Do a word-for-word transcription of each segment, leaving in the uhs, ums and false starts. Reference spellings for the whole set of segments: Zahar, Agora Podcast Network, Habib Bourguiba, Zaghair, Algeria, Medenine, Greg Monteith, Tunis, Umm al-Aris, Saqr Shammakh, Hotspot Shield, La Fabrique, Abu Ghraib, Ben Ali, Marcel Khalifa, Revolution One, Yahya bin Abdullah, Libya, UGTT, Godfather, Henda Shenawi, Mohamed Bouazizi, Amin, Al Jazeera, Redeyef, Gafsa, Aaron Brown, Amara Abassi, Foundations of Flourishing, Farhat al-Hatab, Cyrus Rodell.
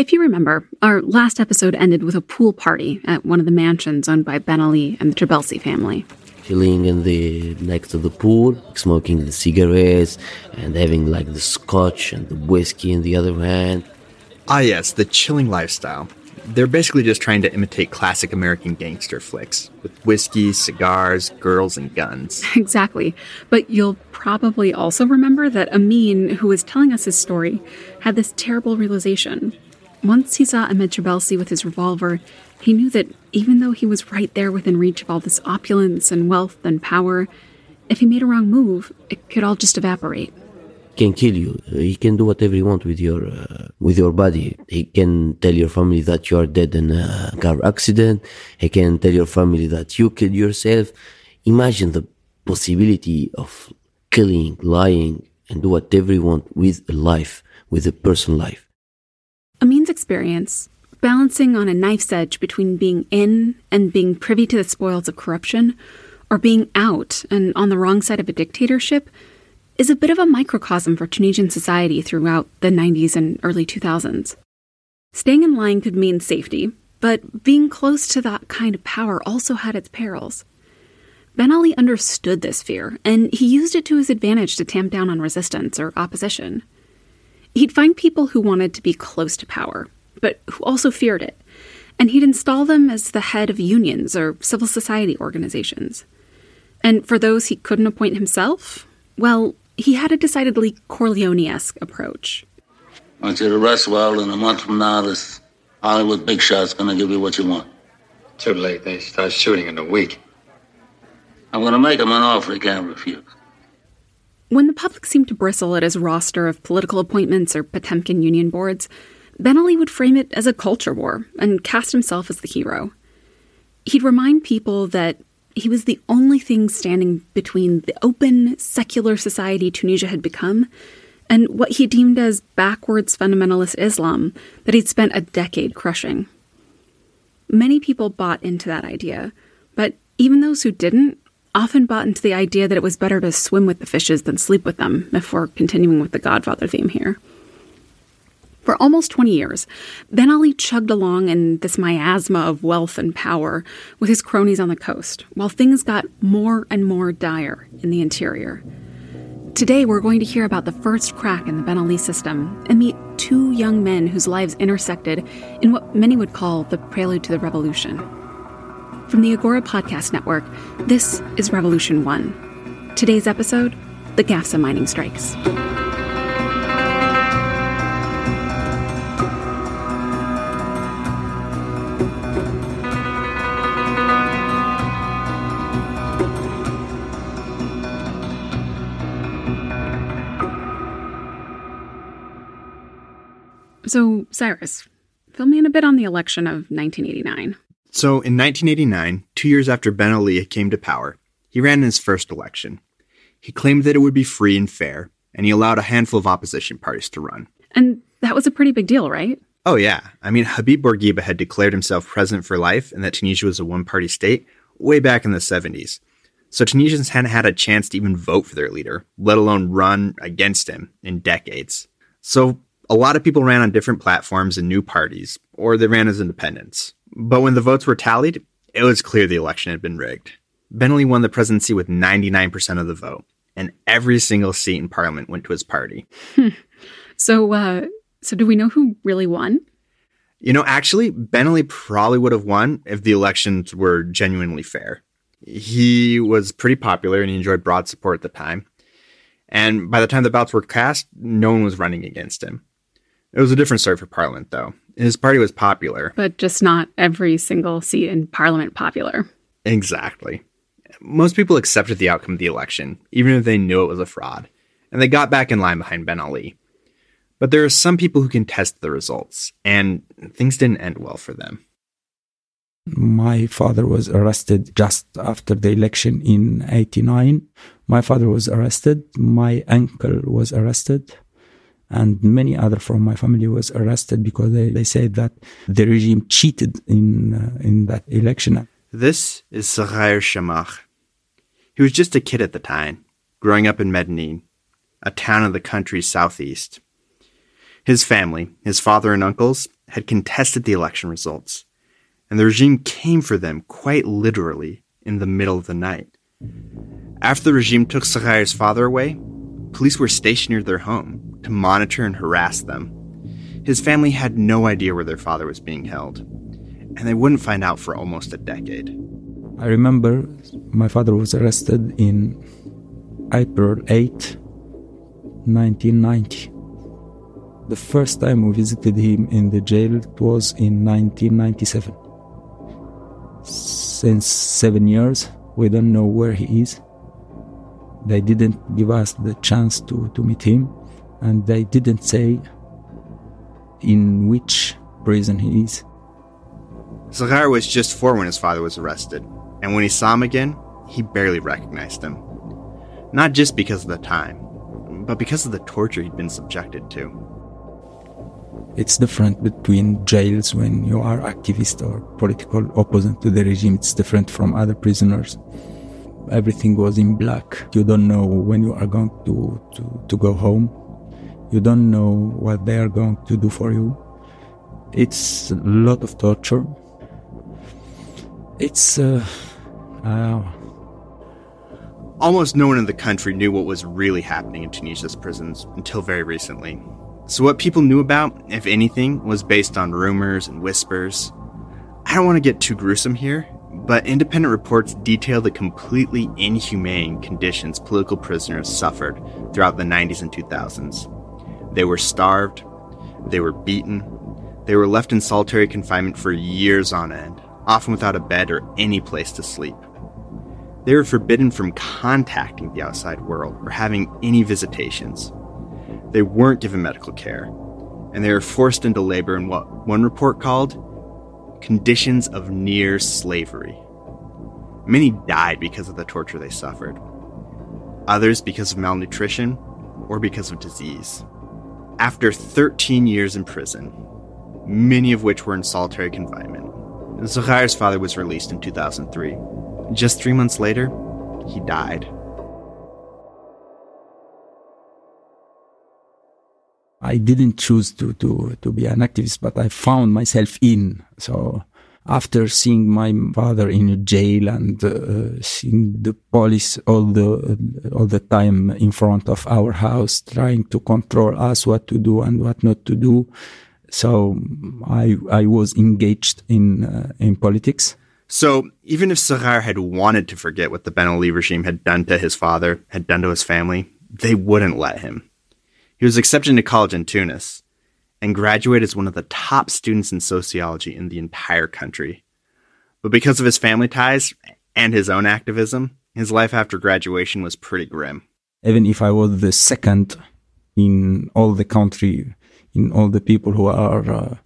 If you remember, our last episode ended with a pool party at one of the mansions owned by Ben Ali and the Trabelsi family. Chilling in the next to the pool, smoking the cigarettes, and having like the scotch and the whiskey in the other hand. Ah yes, the chilling lifestyle. They're basically just trying to imitate classic American gangster flicks with whiskey, cigars, girls, and guns. Exactly. But you'll probably also remember that Amin, who was telling us his story, had this terrible realization. Once he saw Ahmed Trabelsi with his revolver, he knew that even though he was right there within reach of all this opulence and wealth and power, if he made a wrong move, it could all just evaporate. He can kill you. He can do whatever he wants with your uh, with your body. He can tell your family that you are dead in a car accident. He can tell your family that you killed yourself. Imagine the possibility of killing, lying, and do whatever you want with a life, with a person's life. Amin's experience, balancing on a knife's edge between being in and being privy to the spoils of corruption, or being out and on the wrong side of a dictatorship, is a bit of a microcosm for Tunisian society throughout the nineties and early two thousands. Staying in line could mean safety, but being close to that kind of power also had its perils. Ben Ali understood this fear, and he used it to his advantage to tamp down on resistance or opposition. He'd find people who wanted to be close to power, but who also feared it, and he'd install them as the head of unions or civil society organizations. And for those he couldn't appoint himself, well, he had a decidedly Corleone-esque approach. I want you to rest well, and a month from now, this Hollywood big shot's going to give you what you want. Too late. They start shooting in a week. I'm going to make him an offer he can't refuse. When the public seemed to bristle at his roster of political appointments or Potemkin union boards, Ben Ali would frame it as a culture war and cast himself as the hero. He'd remind people that he was the only thing standing between the open, secular society Tunisia had become and what he deemed as backwards fundamentalist Islam that he'd spent a decade crushing. Many people bought into that idea, but even those who didn't often bought into the idea that it was better to swim with the fishes than sleep with them, if we're continuing with the Godfather theme here. For almost twenty years, Ben Ali chugged along in this miasma of wealth and power with his cronies on the coast, while things got more and more dire in the interior. Today, we're going to hear about the first crack in the Ben Ali system and meet two young men whose lives intersected in what many would call the prelude to the revolution. From the Agora Podcast Network, this is Revolution One. Today's episode, the Gafsa mining strikes. So, Cyrus, fill me in a bit on the election of nineteen eighty-nine. So, in nineteen eighty-nine, two years after Ben Ali came to power, he ran in his first election. He claimed that it would be free and fair, and he allowed a handful of opposition parties to run. And that was a pretty big deal, right? Oh, yeah. I mean, Habib Bourguiba had declared himself president for life and that Tunisia was a one-party state way back in the seventies. So Tunisians hadn't had a chance to even vote for their leader, let alone run against him in decades. So a lot of people ran on different platforms and new parties, or they ran as independents. But when the votes were tallied, it was clear the election had been rigged. Ben Ali won the presidency with ninety-nine percent of the vote, and every single seat in parliament went to his party. Hmm. So, uh, so do we know who really won? You know, actually, Ben Ali probably would have won if the elections were genuinely fair. He was pretty popular, and he enjoyed broad support at the time. And by the time the ballots were cast, no one was running against him. It was a different story for Parliament, though. His party was popular. But just not every single seat in Parliament popular. Exactly. Most people accepted the outcome of the election, even if they knew it was a fraud. And they got back in line behind Ben Ali. But there are some people who contested the results, and things didn't end well for them. My father was arrested just after the election in eighty-nine. My father was arrested. My uncle was arrested. And many other from my family was arrested because they, they said that the regime cheated in uh, in that election. This is Saqr Shammakh. He was just a kid at the time, growing up in Medenine, a town in the country's southeast. His family, his father and uncles, had contested the election results, and the regime came for them quite literally in the middle of the night. After the regime took Zaghair's father away, police were stationed near their home to monitor and harass them. His family had no idea where their father was being held, and they wouldn't find out for almost a decade. I remember my father was arrested in April eighth, nineteen ninety. The first time we visited him in the jail was in nineteen ninety-seven. Since seven years, we don't know where he is. They didn't give us the chance to, to meet him, and they didn't say in which prison he is. Zahar was just four when his father was arrested, and when he saw him again, he barely recognized him. Not just because of the time, but because of the torture he'd been subjected to. It's different between jails when you are activist or political opponent to the regime. It's different from other prisoners. Everything was in black. You don't know when you are going to, to, to go home. You don't know what they are going to do for you. It's a lot of torture. It's... Uh, uh, Almost no one in the country knew what was really happening in Tunisia's prisons until very recently. So what people knew about, if anything, was based on rumors and whispers. I don't want to get too gruesome here, but independent reports detail the completely inhumane conditions political prisoners suffered throughout the nineties and two thousands. They were starved, they were beaten, they were left in solitary confinement for years on end, often without a bed or any place to sleep. They were forbidden from contacting the outside world or having any visitations. They weren't given medical care, and they were forced into labor in what one report called conditions of near slavery. Many died because of the torture they suffered, others because of malnutrition or because of disease. After thirteen years in prison, many of which were in solitary confinement, Zaghair's father was released in two thousand three. Just three months later, he died. I didn't choose to, to, to be an activist, but I found myself in. So after seeing my father in jail and uh, seeing the police all the all the time in front of our house, trying to control us what to do and what not to do, so I I was engaged in uh, in politics. So even if Zahar had wanted to forget what the Ben Ali regime had done to his father, had done to his family, they wouldn't let him. He was accepted into college in Tunis and graduated as one of the top students in sociology in the entire country. But because of his family ties and his own activism, his life after graduation was pretty grim. Even if I was the second in all the country, in all the people who are uh,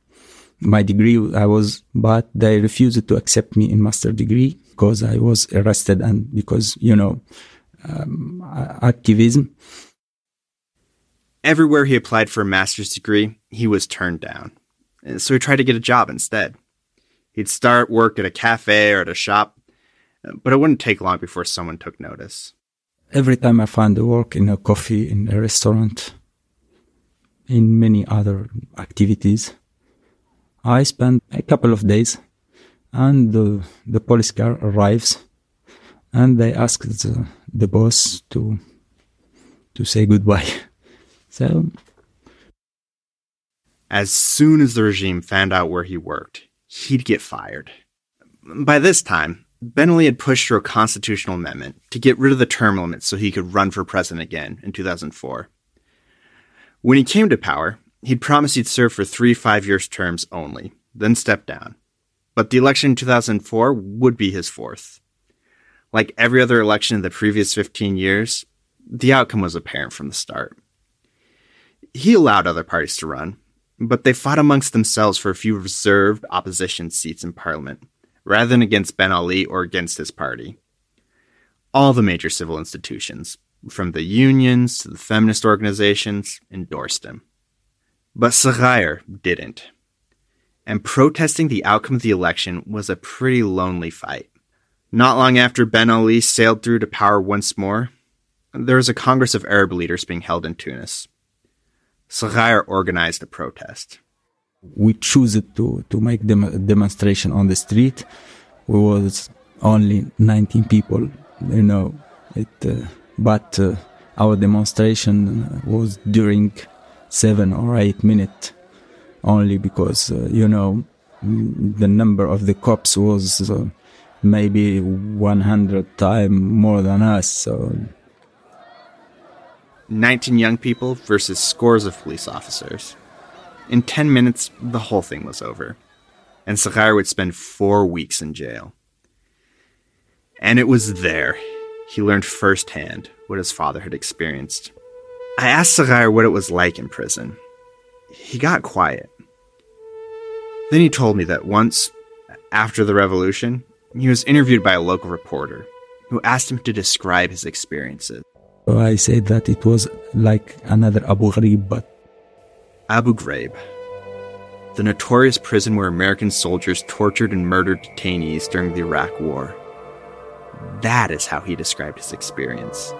my degree, I was, but they refused to accept me in master's degree because I was arrested and because, you know, um, activism. Everywhere he applied for a master's degree, he was turned down. So he tried to get a job instead. He'd start work at a cafe or at a shop, but it wouldn't take long before someone took notice. Every time I found work in a coffee, in a restaurant, in many other activities, I spent a couple of days, and the, the police car arrives, and they asked the, the boss to to say goodbye. So, as soon as the regime found out where he worked, he'd get fired. By this time, Ben Ali had pushed through a constitutional amendment to get rid of the term limits so he could run for president again in two thousand four. When he came to power, he'd promised he'd serve for three five-year terms only, then step down. But the election in two thousand four would be his fourth. Like every other election in the previous fifteen years, the outcome was apparent from the start. He allowed other parties to run, but they fought amongst themselves for a few reserved opposition seats in parliament, rather than against Ben Ali or against his party. All the major civil institutions, from the unions to the feminist organizations, endorsed him. But Zaghair didn't. And protesting the outcome of the election was a pretty lonely fight. Not long after Ben Ali sailed through to power once more, there was a Congress of Arab leaders being held in Tunis. Zaghair organized a protest. We chose to, to make dem- a demonstration on the street. We was only nineteen people, you know. It, uh, but uh, our demonstration was during seven or eight minutes only because, uh, you know, the number of the cops was uh, maybe one hundred times more than us. So nineteen young people versus scores of police officers. In ten minutes, the whole thing was over. And Zaghair would spend four weeks in jail. And it was there he learned firsthand what his father had experienced. I asked Zaghair what it was like in prison. He got quiet. Then he told me that once, after the revolution, he was interviewed by a local reporter who asked him to describe his experiences. I said that it was like another Abu Ghraib, but... Abu Ghraib, the notorious prison where American soldiers tortured and murdered detainees during the Iraq War. That is how he described his experience.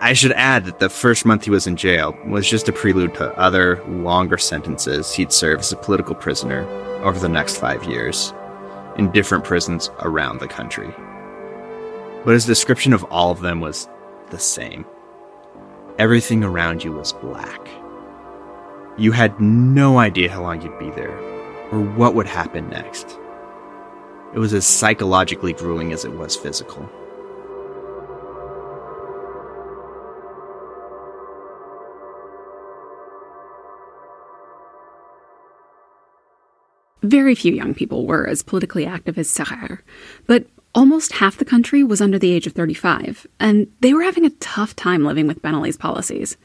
I should add that the first month he was in jail was just a prelude to other, longer sentences he'd serve as a political prisoner over the next five years, in different prisons around the country. But his description of all of them was the same. Everything around you was black. You had no idea how long you'd be there, or what would happen next. It was as psychologically grueling as it was physical. Very few young people were as politically active as Zaghair, but almost half the country was under the age of thirty-five, and they were having a tough time living with Ben Ali's policies.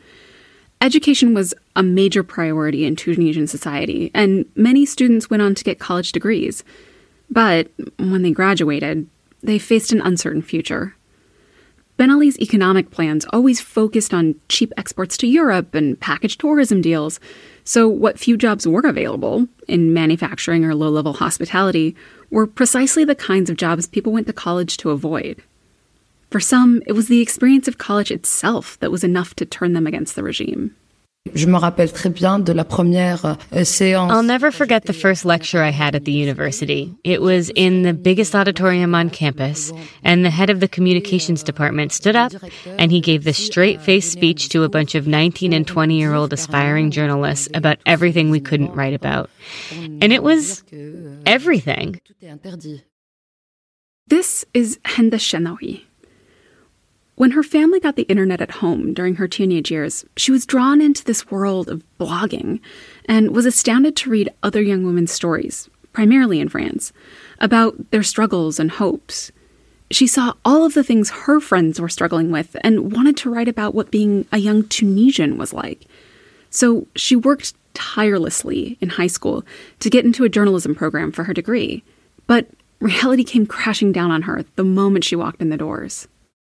Education was a major priority in Tunisian society, and many students went on to get college degrees. But when they graduated, they faced an uncertain future. Ben Ali's economic plans always focused on cheap exports to Europe and package tourism deals, so what few jobs were available, in manufacturing or low-level hospitality, were precisely the kinds of jobs people went to college to avoid. For some, it was the experience of college itself that was enough to turn them against the regime. I'll never forget the first lecture I had at the university. It was in the biggest auditorium on campus, and the head of the communications department stood up, and he gave this straight-faced speech to a bunch of nineteen- and twenty-year-old aspiring journalists about everything we couldn't write about. And it was everything. This is Henda Shenawi. When her family got the internet at home during her teenage years, she was drawn into this world of blogging and was astounded to read other young women's stories, primarily in France, about their struggles and hopes. She saw all of the things her friends were struggling with and wanted to write about what being a young Tunisian was like. So she worked tirelessly in high school to get into a journalism program for her degree. But reality came crashing down on her the moment she walked in the doors.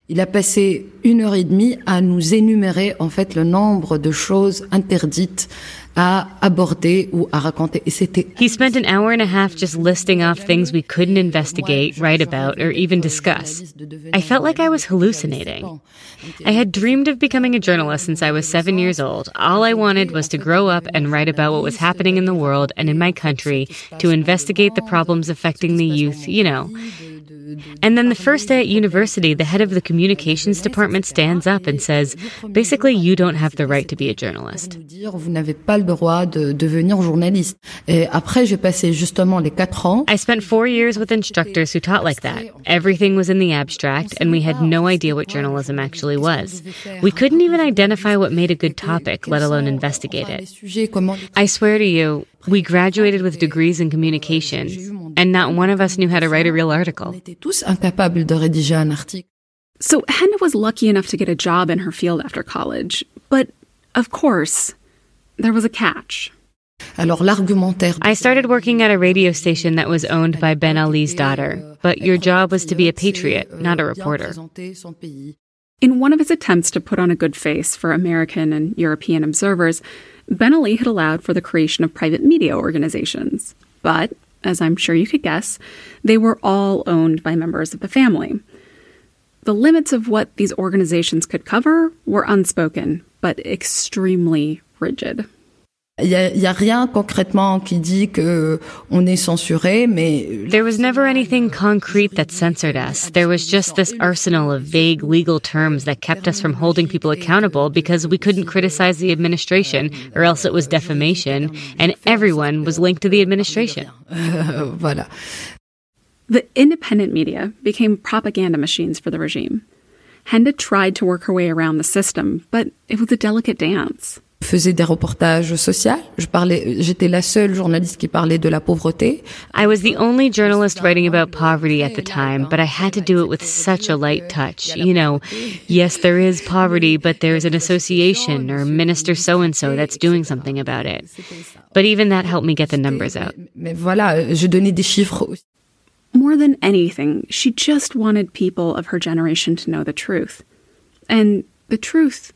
Il a passé une heure et demie à nous énumérer en fait le nombre de choses interdites à aborder ou à raconter. Et c'était... He spent an hour and a half just listing off things we couldn't investigate, write about, or even discuss. I felt like I was hallucinating. I had dreamed of becoming a journalist since I was seven years old. All I wanted was to grow up and write about what was happening in the world and in my country, to investigate the problems affecting the youth, you know. And then the first day at university, the head of the communications department stands up and says, basically, you don't have the right to be a journalist. I spent four years with instructors who taught like that. Everything was in the abstract, and we had no idea what journalism actually was. We couldn't even identify what made a good topic, let alone investigate it. I swear to you, we graduated with degrees in communication, and not one of us knew how to write a real article. So Henda was lucky enough to get a job in her field after college. But, of course, there was a catch. I started working at a radio station that was owned by Ben Ali's daughter, but your job was to be a patriot, not a reporter. In one of his attempts to put on a good face for American and European observers, Ben Ali had allowed for the creation of private media organizations. But, as I'm sure you could guess, they were all owned by members of the family. The limits of what these organizations could cover were unspoken, but extremely rigid. Il y a, il y a rien concrètement qui dit que on est censuré, mais there was never anything concrete that censored us. There was just this arsenal of vague legal terms that kept us from holding people accountable because we couldn't criticize the administration or else it was defamation, and everyone was linked to the administration. Voilà. The independent media became propaganda machines for the regime. Henda tried to work her way around the system, but it was a delicate dance. Faisais des reportages sociaux. Je parlais, j'étais la seule journaliste qui parlait de la pauvreté. I was the only journalist writing about poverty at the time, but I had to do it with such a light touch. You know, yes, there is poverty, but there is an association or minister so-and-so that's doing something about it. But even that helped me get the numbers out. Mais voilà, je donnais des chiffres. More than anything, she just wanted people of her generation to know the truth. And the truth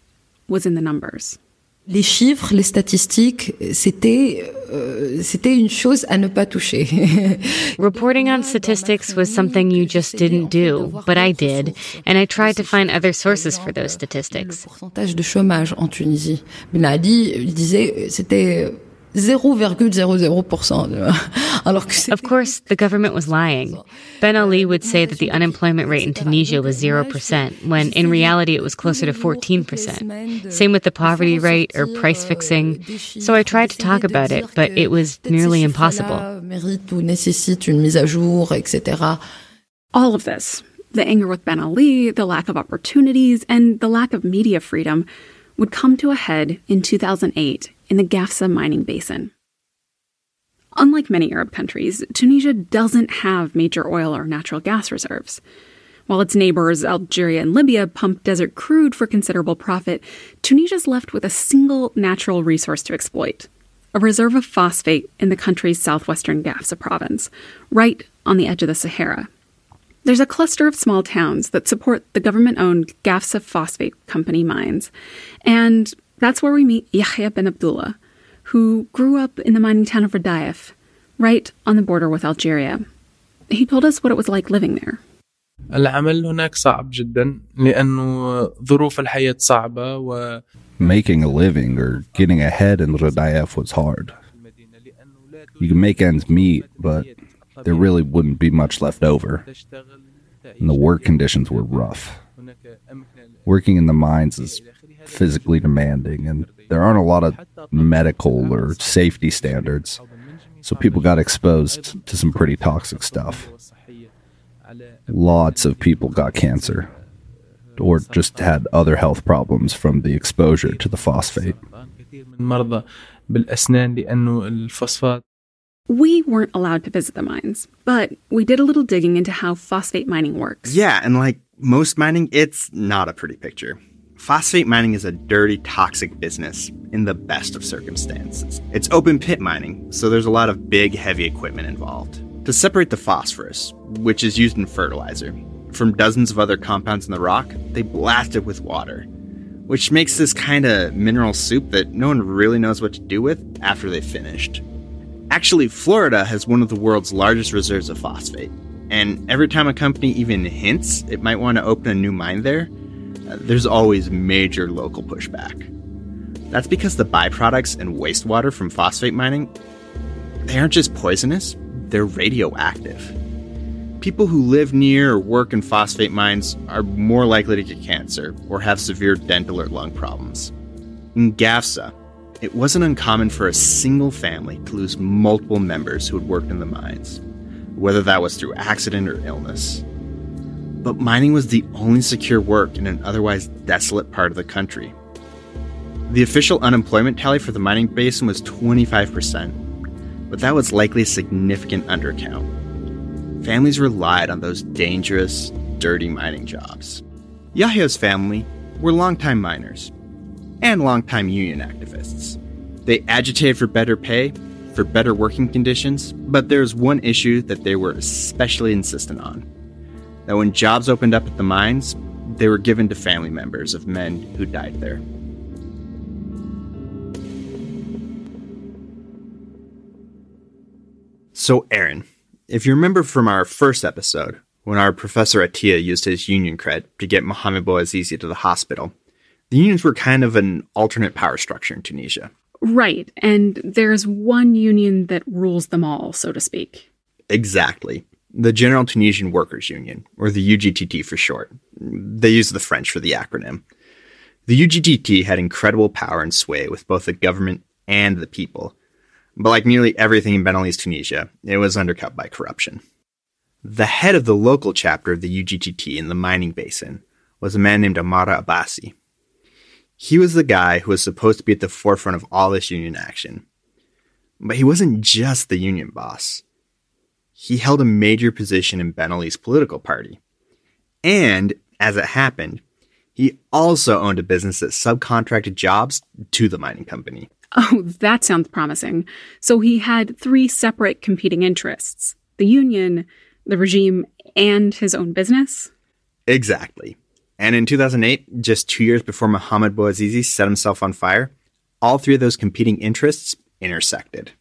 was in the numbers. Les chiffres, les statistiques, c'était euh, c'était une chose à ne pas toucher. Reporting on statistics was something you just didn't do, but I did, and I tried to find other sources for those statistics. Le pourcentage de chômage en Tunisie, Ben Ali, il disait c'était zero point zero zero percent. Of course, the government was lying. Ben Ali would say that the unemployment rate in Tunisia was zero percent, when in reality it was closer to fourteen percent. Same with the poverty rate or price fixing. So I tried to talk about it, but it was nearly impossible. All of this, the anger with Ben Ali, the lack of opportunities, and the lack of media freedom, would come to a head in two thousand eight in the Gafsa mining basin. Unlike many Arab countries, Tunisia doesn't have major oil or natural gas reserves. While its neighbors, Algeria and Libya, pump desert crude for considerable profit, Tunisia's left with a single natural resource to exploit, a reserve of phosphate in the country's southwestern Gafsa province, right on the edge of the Sahara. There's a cluster of small towns that support the government-owned Gafsa Phosphate Company mines, and that's where we meet Yahya bin Abdullah, who grew up in the mining town of Redeyef, right on the border with Algeria. He told us what it was like living there. Making a living or getting ahead in Redeyef was hard. You can make ends meet, but there really wouldn't be much left over. And the work conditions were rough. Working in the mines is physically demanding, and there aren't a lot of medical or safety standards, so people got exposed to some pretty toxic stuff. Lots of people got cancer, or just had other health problems from the exposure to the phosphate. We weren't allowed to visit the mines, but we did a little digging into how phosphate mining works. Yeah, and like most mining, it's not a pretty picture. Phosphate mining is a dirty, toxic business in the best of circumstances. It's open pit mining, so there's a lot of big, heavy equipment involved. To separate the phosphorus, which is used in fertilizer, from dozens of other compounds in the rock, they blast it with water, which makes this kind of mineral soup that no one really knows what to do with after they've finished. Actually, Florida has one of the world's largest reserves of phosphate, and every time a company even hints it might want to open a new mine there, there's always major local pushback. That's because the byproducts and wastewater from phosphate mining, they aren't just poisonous, they're radioactive. People who live near or work in phosphate mines are more likely to get cancer or have severe dental or lung problems. In Gafsa, it wasn't uncommon for a single family to lose multiple members who had worked in the mines, whether that was through accident or illness. But mining was the only secure work in an otherwise desolate part of the country. The official unemployment tally for the mining basin was twenty-five percent, but that was likely a significant undercount. Families relied on those dangerous, dirty mining jobs. Yahya's family were longtime miners and longtime union activists. They agitated for better pay, for better working conditions, but there was one issue that they were especially insistent on: that when jobs opened up at the mines, they were given to family members of men who died there. So Aaron, if you remember from our first episode, when our professor Atiyah used his union cred to get Mohamed Bouazizi to the hospital, the unions were kind of an alternate power structure in Tunisia. Right. And there's one union that rules them all, so to speak. Exactly. The General Tunisian Workers' Union, or the U G T T for short. They use the French for the acronym. The U G T T had incredible power and sway with both the government and the people. But like nearly everything in Ben Ali's Tunisia, it was undercut by corruption. The head of the local chapter of the U G T T in the mining basin was a man named Amara Abassi. He was the guy who was supposed to be at the forefront of all this union action. But he wasn't just the union boss. He held a major position in Ben Ali's political party. And, as it happened, he also owned a business that subcontracted jobs to the mining company. Oh, that sounds promising. So he had three separate competing interests: the union, the regime, and his own business? Exactly. And in two thousand eight, just two years before Mohamed Bouazizi set himself on fire, all three of those competing interests intersected.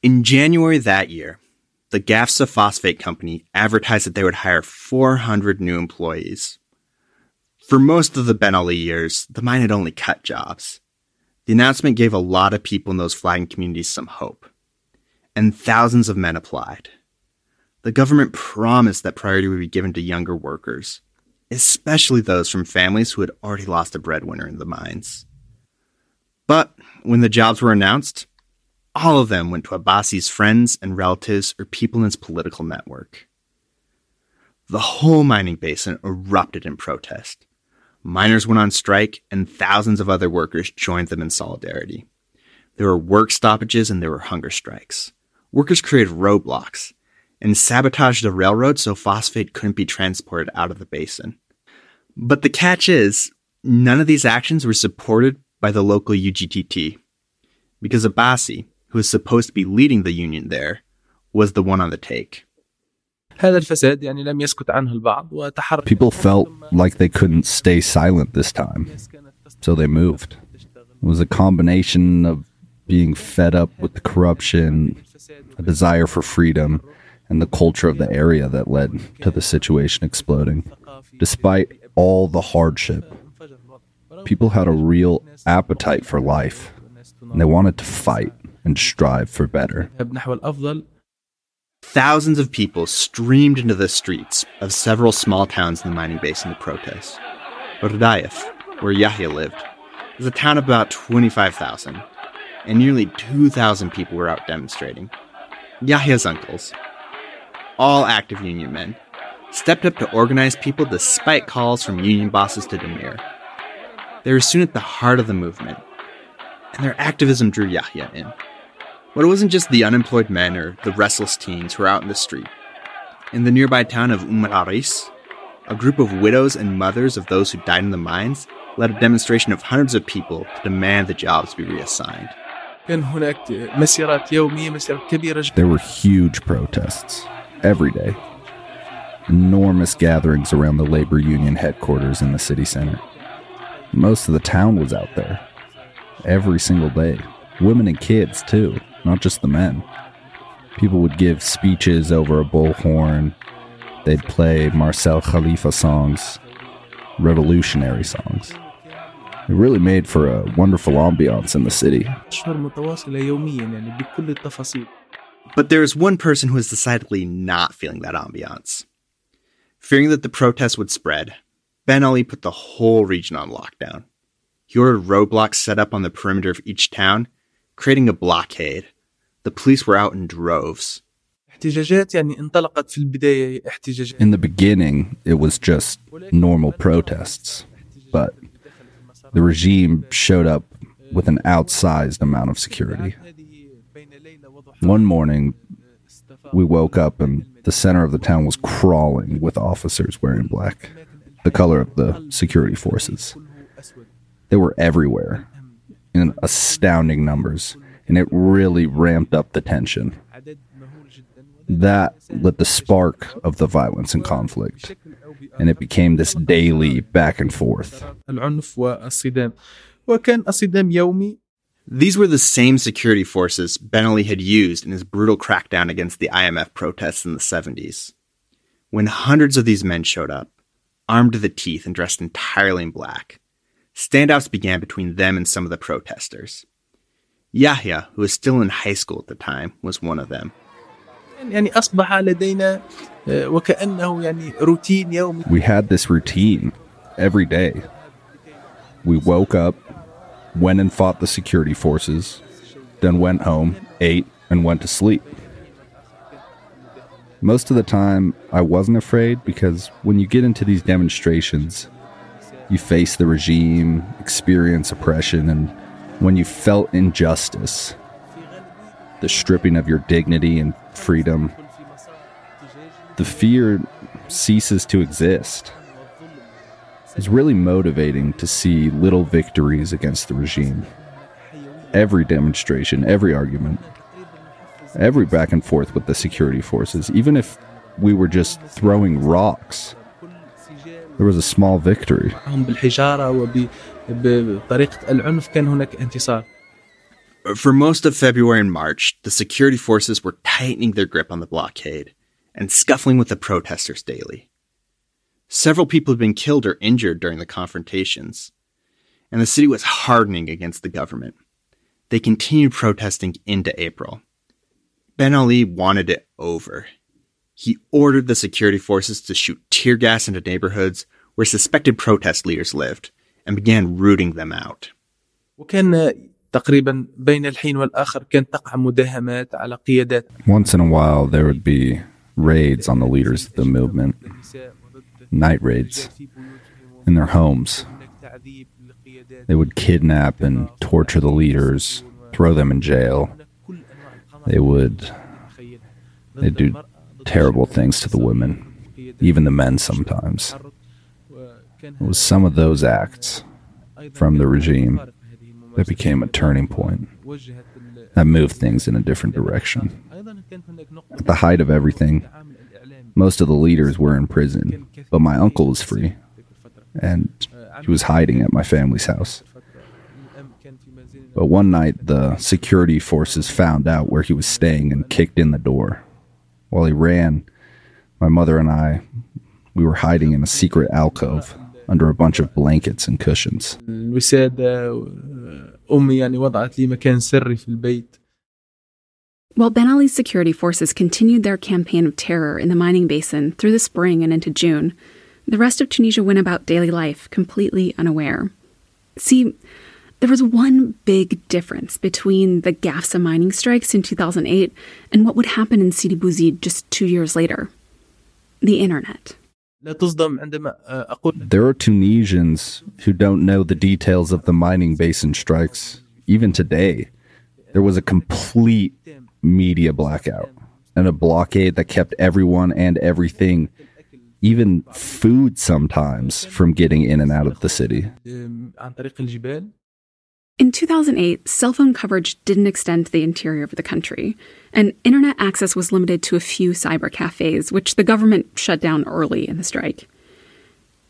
In January that year, the Gafsa phosphate company advertised that they would hire four hundred new employees. For most of the Ben Ali years, the mine had only cut jobs. The announcement gave a lot of people in those flagging communities some hope, and thousands of men applied. The government promised that priority would be given to younger workers, especially those from families who had already lost a breadwinner in the mines. But when the jobs were announced, all of them went to Abassi's friends and relatives or people in his political network. The whole mining basin erupted in protest. Miners went on strike, and thousands of other workers joined them in solidarity. There were work stoppages and there were hunger strikes. Workers created roadblocks and sabotaged the railroad so phosphate couldn't be transported out of the basin. But the catch is, none of these actions were supported by the local U G T T, because Abassi, who was supposed to be leading the union there, was the one on the take. People felt like they couldn't stay silent this time, so they moved. It was a combination of being fed up with the corruption, a desire for freedom, and the culture of the area that led to the situation exploding. Despite all the hardship, people had a real appetite for life, and they wanted to fight and strive for better. Thousands of people streamed into the streets of several small towns in the mining basin to protest. Redeyef, where Yahya lived, is a town of about twenty-five thousand, and nearly two thousand people were out demonstrating. Yahya's uncles, all active union men, stepped up to organize people despite calls from union bosses to demur. They were soon at the heart of the movement, and their activism drew Yahya in. But it wasn't just the unemployed men or the restless teens who were out in the street. In the nearby town of Umm al-Aris, a group of widows and mothers of those who died in the mines led a demonstration of hundreds of people to demand the jobs be reassigned. There were huge protests every day. Enormous gatherings around the labor union headquarters in the city center. Most of the town was out there every single day. Women and kids, too, not just the men. People would give speeches over a bullhorn. They'd play Marcel Khalifa songs, revolutionary songs. It really made for a wonderful ambiance in the city. But there is one person who is decidedly not feeling that ambiance. Fearing that the protest would spread, Ben Ali put the whole region on lockdown. He ordered roadblocks set up on the perimeter of each town, creating a blockade. The police were out in droves. In the beginning, it was just normal protests, but the regime showed up with an outsized amount of security. One morning, we woke up and the center of the town was crawling with officers wearing black, the color of the security forces. They were everywhere, in astounding numbers, and it really ramped up the tension. That lit the spark of the violence and conflict, and it became this daily back and forth. These were the same security forces Ben Ali had used in his brutal crackdown against the I M F protests in the seventies. When hundreds of these men showed up, armed to the teeth and dressed entirely in black, Standouts began between them and some of the protesters. Yahya, who was still in high school at the time, was one of them. We had this routine every day. We woke up, went and fought the security forces, then went home, ate, and went to sleep. Most of the time, I wasn't afraid because when you get into these demonstrations, you face the regime, experience oppression, and when you felt injustice, the stripping of your dignity and freedom, the fear ceases to exist. It's really motivating to see little victories against the regime. Every demonstration, every argument, every back and forth with the security forces, even if we were just throwing rocks, there was a small victory. For most of February and March, the security forces were tightening their grip on the blockade and scuffling with the protesters daily. Several people had been killed or injured during the confrontations, and the city was hardening against the government. They continued protesting into April. Ben Ali wanted it over. He ordered the security forces to shoot tear gas into neighborhoods where suspected protest leaders lived and began rooting them out. Once in a while, there would be raids on the leaders of the movement, night raids, in their homes. They would kidnap and torture the leaders, throw them in jail. They would they'd do terrible things to the women, even the men sometimes. It was some of those acts from the regime that became a turning point, that moved things in a different direction. At the height of everything, most of the leaders were in prison, but my uncle was free, and he was hiding at my family's house. But one night, the security forces found out where he was staying and kicked in the door. While he ran, my mother and I, we were hiding in a secret alcove under a bunch of blankets and cushions. We said, While Ben Ali's security forces continued their campaign of terror in the mining basin through the spring and into June, the rest of Tunisia went about daily life completely unaware. See, there was one big difference between the Gafsa mining strikes in two thousand eight and what would happen in Sidi Bouzid just two years later. The internet. There are Tunisians who don't know the details of the mining basin strikes. Even today, there was a complete media blackout and a blockade that kept everyone and everything, even food sometimes, from getting in and out of the city. In two thousand eight, cell phone coverage didn't extend to the interior of the country, and internet access was limited to a few cyber cafes, which the government shut down early in the strike.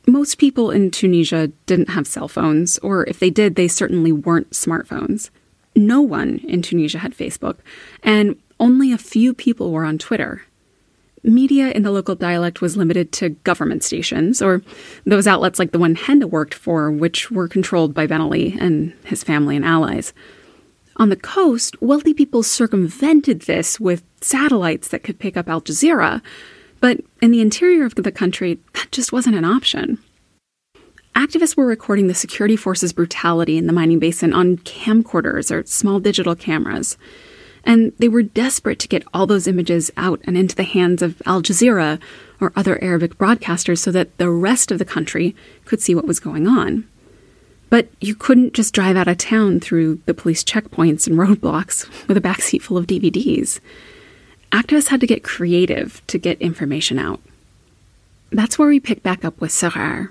Most people in Tunisia didn't have cell phones, or if they did, they certainly weren't smartphones. No one in Tunisia had Facebook, and only a few people were on Twitter. Media in the local dialect was limited to government stations, or those outlets like the one Henda worked for, which were controlled by Ben Ali and his family and allies. On the coast, wealthy people circumvented this with satellites that could pick up Al Jazeera, but in the interior of the country, that just wasn't an option. Activists were recording the security forces' brutality in the mining basin on camcorders or small digital cameras. And they were desperate to get all those images out and into the hands of Al Jazeera or other Arabic broadcasters so that the rest of the country could see what was going on. But you couldn't just drive out of town through the police checkpoints and roadblocks with a backseat full of D V Ds. Activists had to get creative to get information out. That's where we pick back up with Zahar.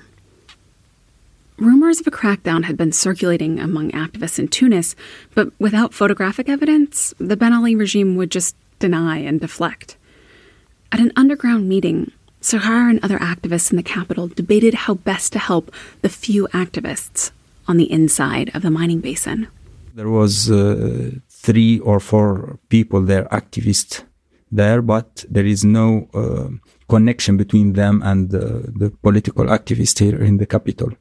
Rumors of a crackdown had been circulating among activists in Tunis, but without photographic evidence, the Ben Ali regime would just deny and deflect. At an underground meeting, Zahar and other activists in the capital debated how best to help the few activists on the inside of the mining basin. There was uh, three or four people there, activists there, but there is no uh, connection between them and uh, the political activists here in the capital.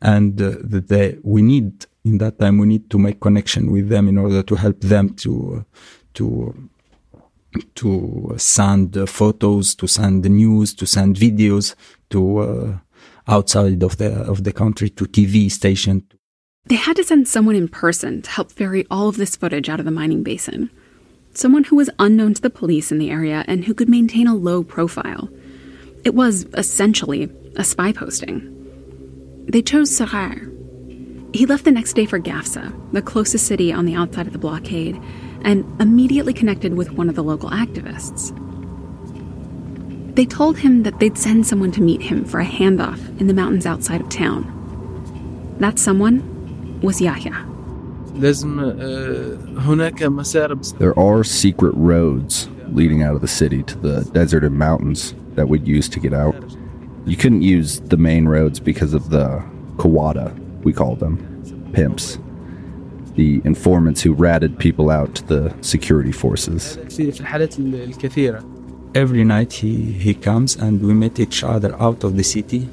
And uh, they, we need, in that time, we need to make connection with them in order to help them to, uh, to, to send uh, photos, to send news, to send videos to uh, outside of the of the country, to T V station. They had to send someone in person to help ferry all of this footage out of the mining basin. Someone who was unknown to the police in the area and who could maintain a low profile. It was, essentially, a spy posting. They chose Zaghair. He left the next day for Gafsa, the closest city on the outside of the blockade, and immediately connected with one of the local activists. They told him that they'd send someone to meet him for a handoff in the mountains outside of town. That someone was Yahya. There are secret roads leading out of the city to the desert and mountains that we'd use to get out. You couldn't use the main roads because of the Kawada, we call them, pimps. The informants who ratted people out to the security forces. Every night he, he comes and we meet each other out of the city.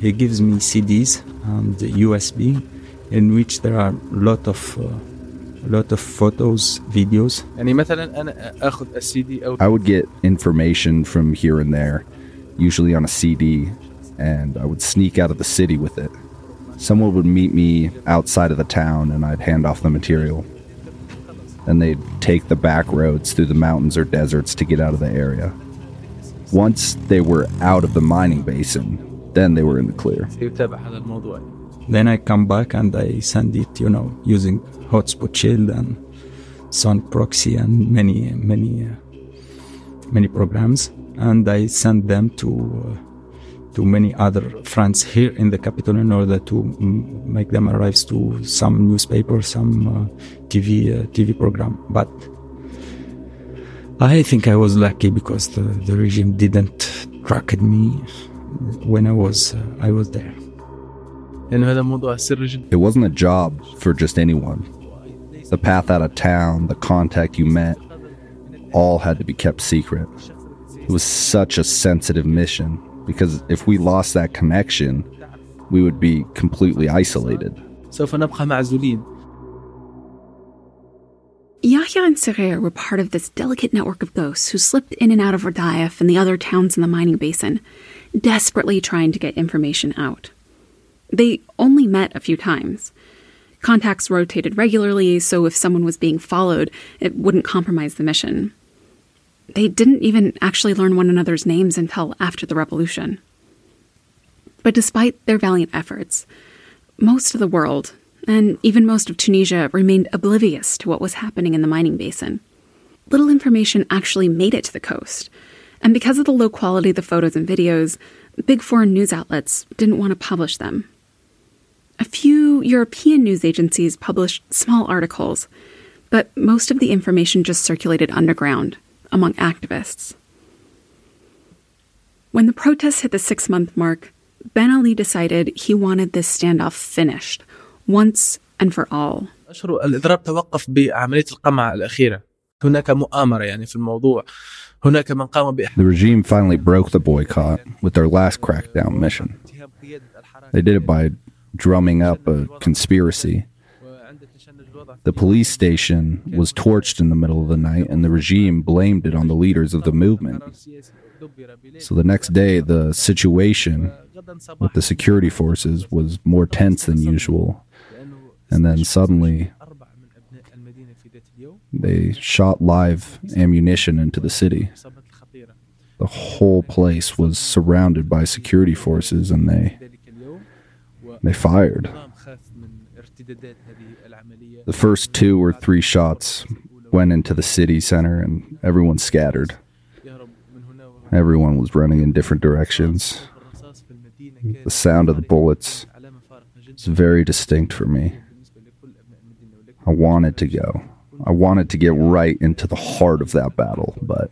He gives me C Ds and U S B in which there are a lot of, uh, lot of photos, videos. I would get information from here and there, usually on a C D, and I would sneak out of the city with it. Someone would meet me outside of the town and I'd hand off the material. And they'd take the back roads through the mountains or deserts to get out of the area. Once they were out of the mining basin, then they were in the clear. Then I come back and I send it, you know, using Hotspot Shield and Sound Proxy and many, many, uh, many programs. And I send them to... Uh, to many other friends here in the capital in order to m- make them arrive to some newspaper, some uh, T V uh, T V program. But I think I was lucky because the, the regime didn't track me when I was uh, I was there. It wasn't a job for just anyone. The path out of town, the contact you met, all had to be kept secret. It was such a sensitive mission. Because if we lost that connection, we would be completely isolated. Yahya and Zaghair were part of this delicate network of ghosts who slipped in and out of Redeyef and the other towns in the mining basin, desperately trying to get information out. They only met a few times. Contacts rotated regularly, so if someone was being followed, it wouldn't compromise the mission. They didn't even actually learn one another's names until after the revolution. But despite their valiant efforts, most of the world, and even most of Tunisia, remained oblivious to what was happening in the mining basin. Little information actually made it to the coast, and because of the low quality of the photos and videos, big foreign news outlets didn't want to publish them. A few European news agencies published small articles, but most of the information just circulated underground, among activists. When the protests hit the six-month mark, Ben Ali decided he wanted this standoff finished, once and for all. The regime finally broke the boycott with their last crackdown mission. They did it by drumming up a conspiracy. The police station was torched in the middle of the night, and the regime blamed it on the leaders of the movement. So the next day, the situation with the security forces was more tense than usual. And then suddenly, they shot live ammunition into the city. The whole place was surrounded by security forces, and they they fired. The first two or three shots went into the city center and everyone scattered. Everyone was running in different directions. The sound of the bullets was very distinct for me. I wanted to go. I wanted to get right into the heart of that battle, but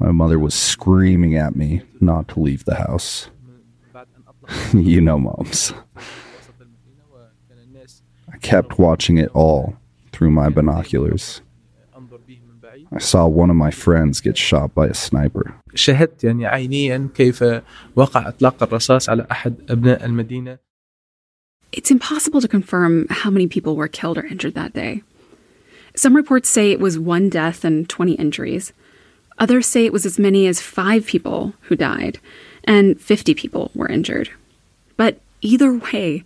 my mother was screaming at me not to leave the house. You know, moms. I kept watching it all through my binoculars. I saw one of my friends get shot by a sniper. شاهدت يعني عينيا كيف وقع إطلاق الرصاص على أحد أبناء المدينة. It's impossible to confirm how many people were killed or injured that day. Some reports say it was one death and twenty injuries. Others say it was as many as five people who died and fifty people were injured. But either way,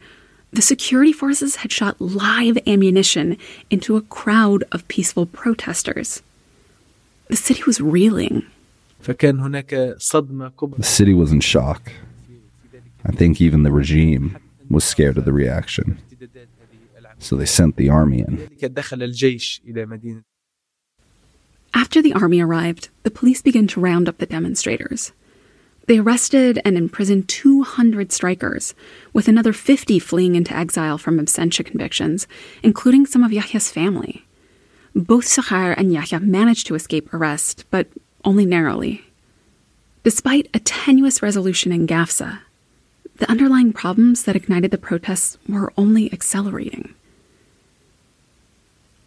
the security forces had shot live ammunition into a crowd of peaceful protesters. The city was reeling. The city was in shock. I think even the regime was scared of the reaction. So they sent the army in. After the army arrived, the police began to round up the demonstrators. They arrested and imprisoned two hundred strikers, with another fifty fleeing into exile from absentia convictions, including some of Yahya's family. Both Zahar and Yahya managed to escape arrest, but only narrowly. Despite a tenuous resolution in Gafsa, the underlying problems that ignited the protests were only accelerating.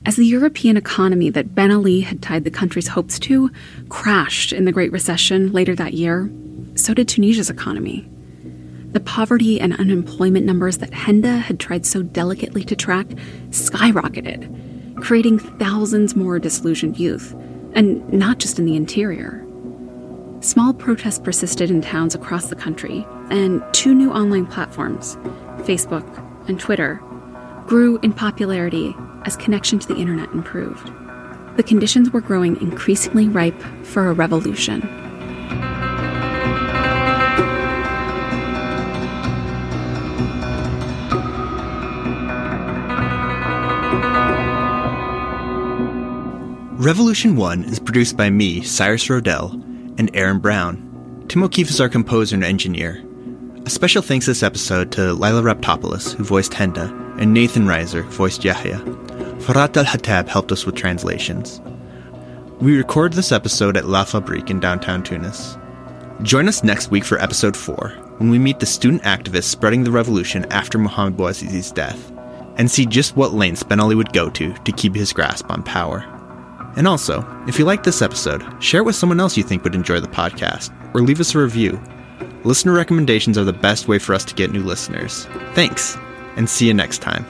As the European economy that Ben Ali had tied the country's hopes to crashed in the Great Recession later that year, so did Tunisia's economy. The poverty and unemployment numbers that Henda had tried so delicately to track skyrocketed, creating thousands more disillusioned youth, and not just in the interior. Small protests persisted in towns across the country, and two new online platforms, Facebook and Twitter, grew in popularity as connection to the internet improved. The conditions were growing increasingly ripe for a revolution. Revolution One is produced by me, Cyrus Rodell, and Aaron Brown. Tim O'Keefe is our composer and engineer. A special thanks this episode to Lila Raptopoulos, who voiced Henda, and Nathan Reiser, who voiced Yahya. Farhat al-Hatab helped us with translations. We recorded this episode at La Fabrique in downtown Tunis. Join us next week for episode four, when we meet the student activists spreading the revolution after Mohamed Bouazizi's death, and see just what lengths Ben Ali would go to to keep his grasp on power. And also, if you liked this episode, share it with someone else you think would enjoy the podcast, or leave us a review. Listener recommendations are the best way for us to get new listeners. Thanks, and see you next time.